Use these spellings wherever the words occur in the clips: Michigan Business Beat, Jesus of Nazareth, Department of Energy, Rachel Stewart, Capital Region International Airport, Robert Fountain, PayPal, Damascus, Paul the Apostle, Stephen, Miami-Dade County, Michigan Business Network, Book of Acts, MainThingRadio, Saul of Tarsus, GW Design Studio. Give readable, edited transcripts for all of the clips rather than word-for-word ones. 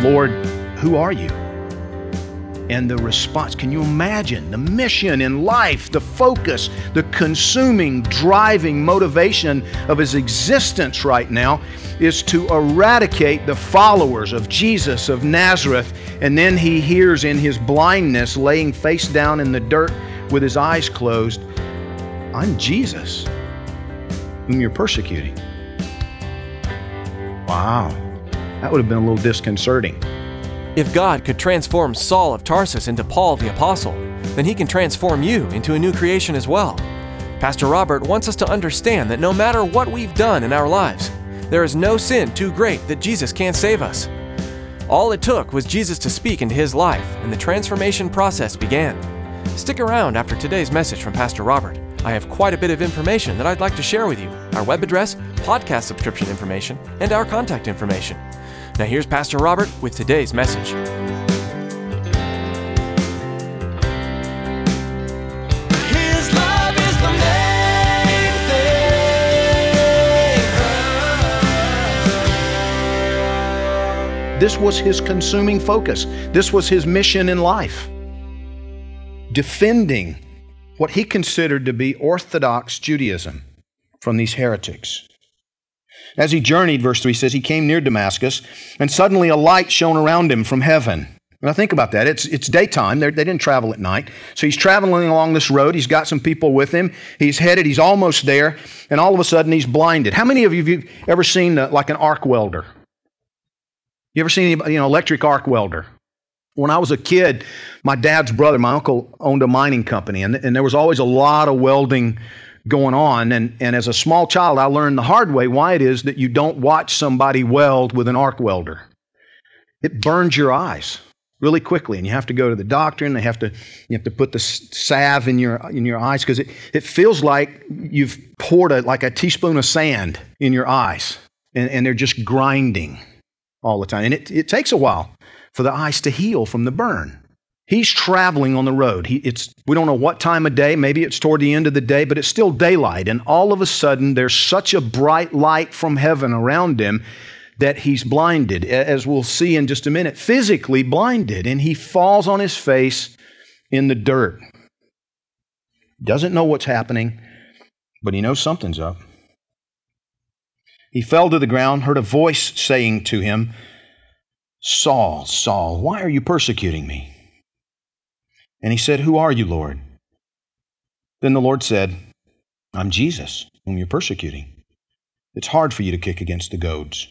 Lord, who are you? And the response, can you imagine the mission in life, the focus, the consuming, driving motivation of his existence right now is to eradicate the followers of Jesus of Nazareth. And then he hears in his blindness, laying face down in the dirt with his eyes closed, I'm Jesus, whom you're persecuting. Wow. That would have been a little disconcerting. If God could transform Saul of Tarsus into Paul the Apostle, then he can transform you into a new creation as well. Pastor Robert wants us to understand that no matter what we've done in our lives, there is no sin too great that Jesus can't save us. All it took was Jesus to speak into his life, and the transformation process began. Stick around after today's message from Pastor Robert. I have quite a bit of information that I'd like to share with you, our web address, podcast subscription information, and our contact information. Now here's Pastor Robert with today's message. His love is the main thing. This was his consuming focus. This was his mission in life. Defending what he considered to be Orthodox Judaism from these heretics. As he journeyed, verse 3 says, he came near Damascus, and suddenly a light shone around him from heaven. Now think about that. It's daytime. They didn't travel at night. So he's traveling along this road. He's got some people with him. He's headed. He's almost there. And all of a sudden, he's blinded. How many of you have ever seen like an arc welder? You ever seen an electric arc welder? When I was a kid, my dad's brother, my uncle, owned a mining company, and there was always a lot of welding going on, and as a small child, I learned the hard way why it is that you don't watch somebody weld with an arc welder. It burns your eyes really quickly, and you have to go to the doctor, and you have to put the salve in your eyes, because it feels like you've poured like a teaspoon of sand in your eyes, and they're just grinding all the time, and it takes a while for the eyes to heal from the burn. He's traveling on the road. We don't know what time of day. Maybe it's toward the end of the day, but it's still daylight. And all of a sudden, there's such a bright light from heaven around him that he's blinded, as we'll see in just a minute, physically blinded. And he falls on his face in the dirt. Doesn't know what's happening, but he knows something's up. He fell to the ground, heard a voice saying to him, Saul, Saul, why are you persecuting me? And he said, Who are you, Lord? Then the Lord said, I'm Jesus, whom you're persecuting. It's hard for you to kick against the goads.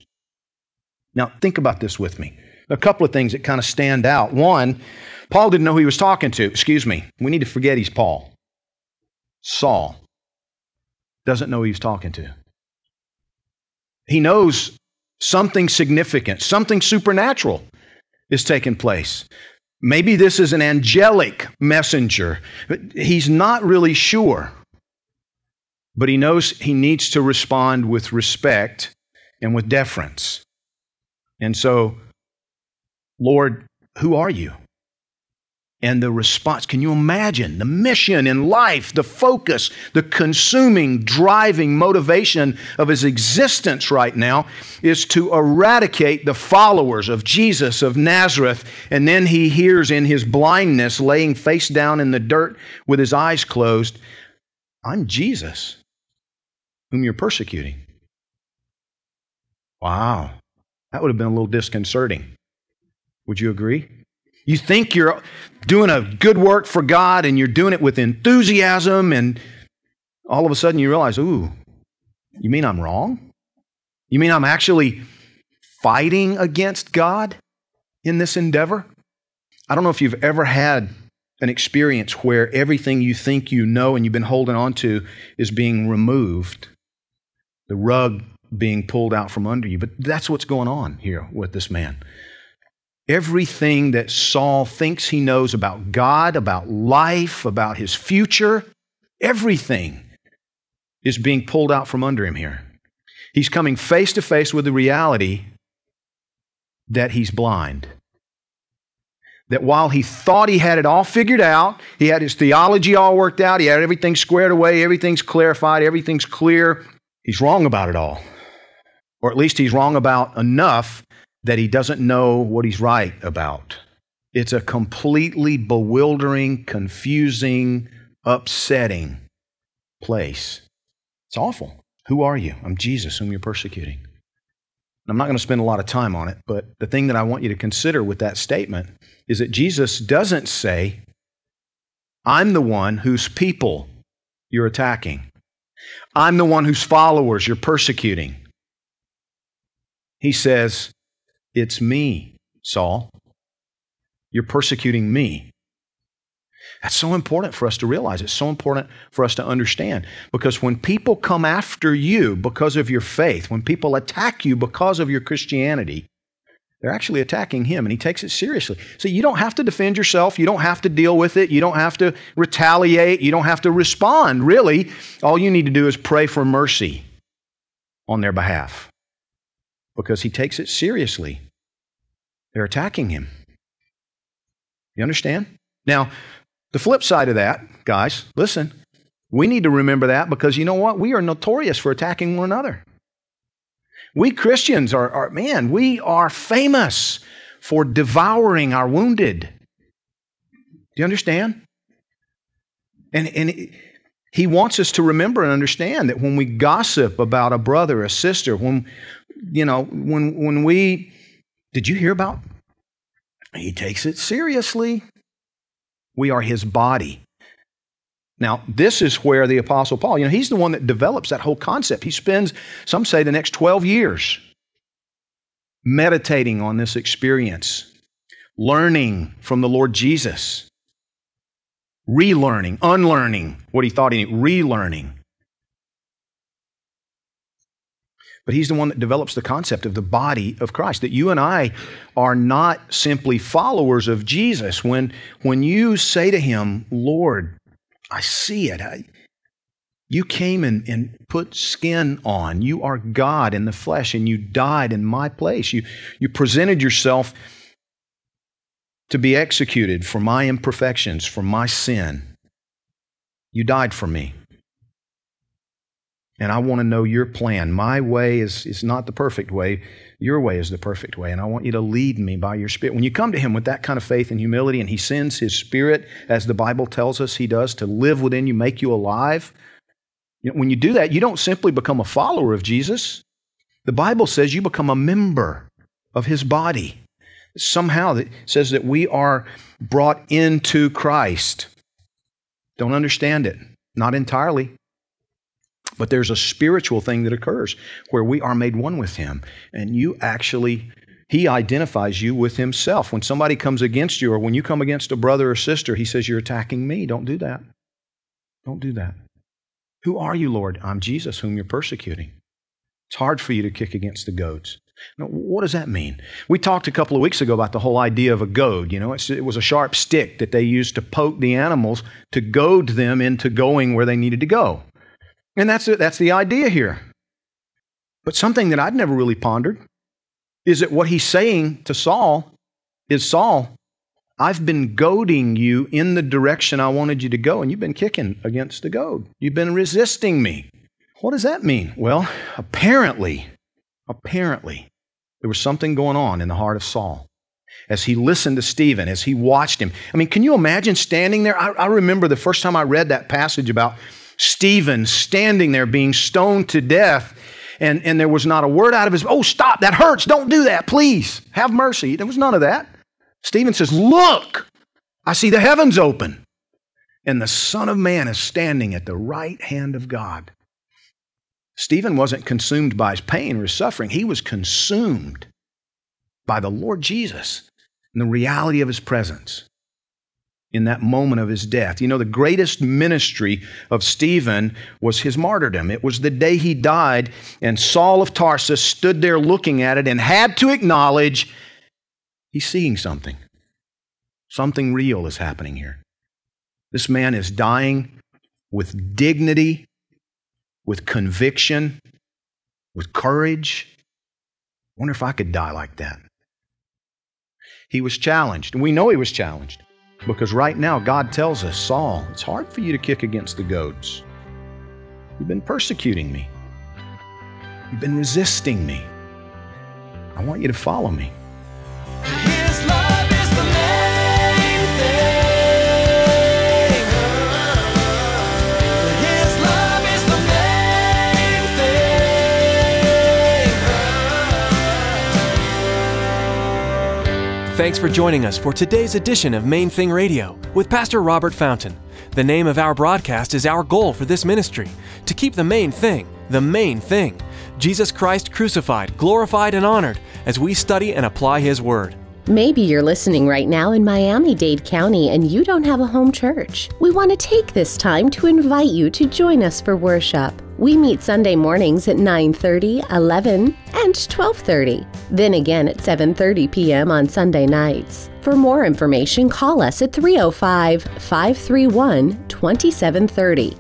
Now, think about this with me. A couple of things that kind of stand out. One, Paul didn't know who he was talking to. Excuse me. We need to forget he's Paul. Saul doesn't know who he's talking to. He knows something significant, something supernatural is taking place. Maybe this is an angelic messenger. He's not really sure, but he knows he needs to respond with respect and with deference. And so, Lord, who are you? And the response, can you imagine the mission in life, the focus, the consuming, driving motivation of his existence right now is to eradicate the followers of Jesus of Nazareth. And then he hears in his blindness, laying face down in the dirt with his eyes closed, I'm Jesus, whom you're persecuting. Wow, that would have been a little disconcerting. Would you agree? You think you're doing a good work for God and you're doing it with enthusiasm, and all of a sudden you realize, ooh, you mean I'm wrong? You mean I'm actually fighting against God in this endeavor. I don't know if you've ever had an experience where everything you think you know and you've been holding on to is being removed, the rug being pulled out from under you. But that's what's going on here with this man. Everything that Saul thinks he knows about God, about life, about his future, everything is being pulled out from under him here. He's coming face to face with the reality that he's blind. That while he thought he had it all figured out, he had his theology all worked out, he had everything squared away, everything's clarified, everything's clear, he's wrong about it all. Or at least he's wrong about enough that he doesn't know what he's right about. It's a completely bewildering, confusing, upsetting place. It's awful. Who are you? I'm Jesus, whom you're persecuting. I'm not going to spend a lot of time on it, but the thing that I want you to consider with that statement is that Jesus doesn't say, I'm the one whose people you're attacking. I'm the one whose followers you're persecuting. He says, it's me, Saul. You're persecuting me. That's so important for us to realize. It's so important for us to understand, because when people come after you because of your faith, when people attack you because of your Christianity, they're actually attacking him, and he takes it seriously. So you don't have to defend yourself. You don't have to deal with it. You don't have to retaliate. You don't have to respond, really. All you need to do is pray for mercy on their behalf, because he takes it seriously. They're attacking him. You understand? Now, the flip side of that, guys, listen, we need to remember that, because you know what? We are notorious for attacking one another. We Christians are famous for devouring our wounded. Do you understand? And he wants us to remember and understand that when we gossip about a brother, a sister, when we, did you hear about? He takes it seriously. We are his body. Now, this is where the Apostle Paul, he's the one that develops that whole concept. He spends, some say, the next 12 years meditating on this experience, learning from the Lord Jesus, relearning, unlearning what he thought he knew, relearning. But he's the one that develops the concept of the body of Christ, that you and I are not simply followers of Jesus. When you say to him, Lord, I see it. You came and put skin on. You are God in the flesh, and you died in my place. You presented yourself to be executed for my imperfections, for my sin. You died for me. And I want to know your plan. My way is not the perfect way. Your way is the perfect way. And I want you to lead me by your Spirit. When you come to him with that kind of faith and humility, and he sends his Spirit, as the Bible tells us he does, to live within you, make you alive. When you do that, you don't simply become a follower of Jesus. The Bible says you become a member of his body. Somehow it says that we are brought into Christ. Don't understand it. Not entirely. But there's a spiritual thing that occurs where we are made one with him. And he identifies you with himself. When somebody comes against you, or when you come against a brother or sister, he says, you're attacking me. Don't do that. Don't do that. Who are you, Lord? I'm Jesus, whom you're persecuting. It's hard for you to kick against the goads. Now, what does that mean? We talked a couple of weeks ago about the whole idea of a goad. It was a sharp stick that they used to poke the animals to goad them into going where they needed to go. And that's the idea here. But something that I'd never really pondered is that what he's saying to Saul is, Saul, I've been goading you in the direction I wanted you to go, and you've been kicking against the goad. You've been resisting me. What does that mean? Well, apparently, there was something going on in the heart of Saul. As he listened to Stephen, as he watched him. Can you imagine standing there? I remember the first time I read that passage about Stephen standing there being stoned to death, and there was not a word out of his, oh, stop, that hurts, don't do that, please, have mercy. There was none of that. Stephen says, look, I see the heavens open, and the Son of Man is standing at the right hand of God. Stephen wasn't consumed by his pain or his suffering. He was consumed by the Lord Jesus and the reality of his presence in that moment of his death. You know, the greatest ministry of Stephen was his martyrdom. It was the day he died, and Saul of Tarsus stood there looking at it and had to acknowledge he's seeing something. Something real is happening here. This man is dying with dignity, with conviction, with courage. I wonder if I could die like that. He was challenged, and we know he was challenged. Because right now, God tells us, Saul, it's hard for you to kick against the goads. You've been persecuting me. You've been resisting me. I want you to follow me. His love is the main thing. His love is the main thing. Thanks for joining us for today's edition of Main Thing Radio with Pastor Robert Fountain. The name of our broadcast is our goal for this ministry, to keep the main thing, the main thing. Jesus Christ crucified, glorified, and honored as we study and apply His Word. Maybe you're listening right now in Miami-Dade County and you don't have a home church. We want to take this time to invite you to join us for worship. We meet Sunday mornings at 9:30, 11, and 12:30. Then again at 7:30 p.m. on Sunday nights. For more information, call us at 305-531-2730.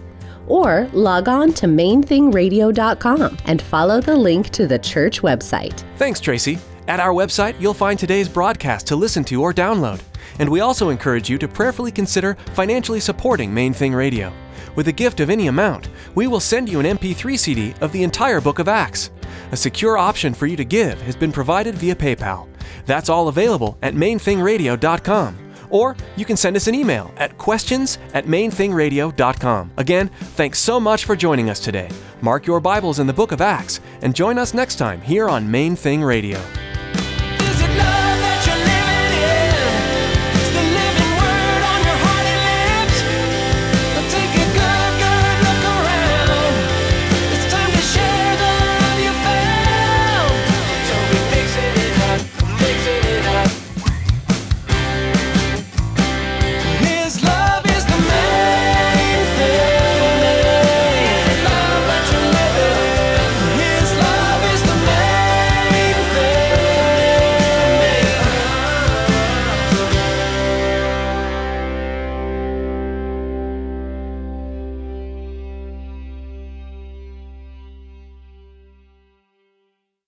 Or log on to MainThingRadio.com and follow the link to the church website. Thanks, Tracy. At our website, you'll find today's broadcast to listen to or download. And we also encourage you to prayerfully consider financially supporting Main Thing Radio. With a gift of any amount, we will send you an MP3 CD of the entire Book of Acts. A secure option for you to give has been provided via PayPal. That's all available at MainThingRadio.com. Or you can send us an email at questions@mainthingradio.com. Again, thanks so much for joining us today. Mark your Bibles in the Book of Acts and join us next time here on Main Thing Radio.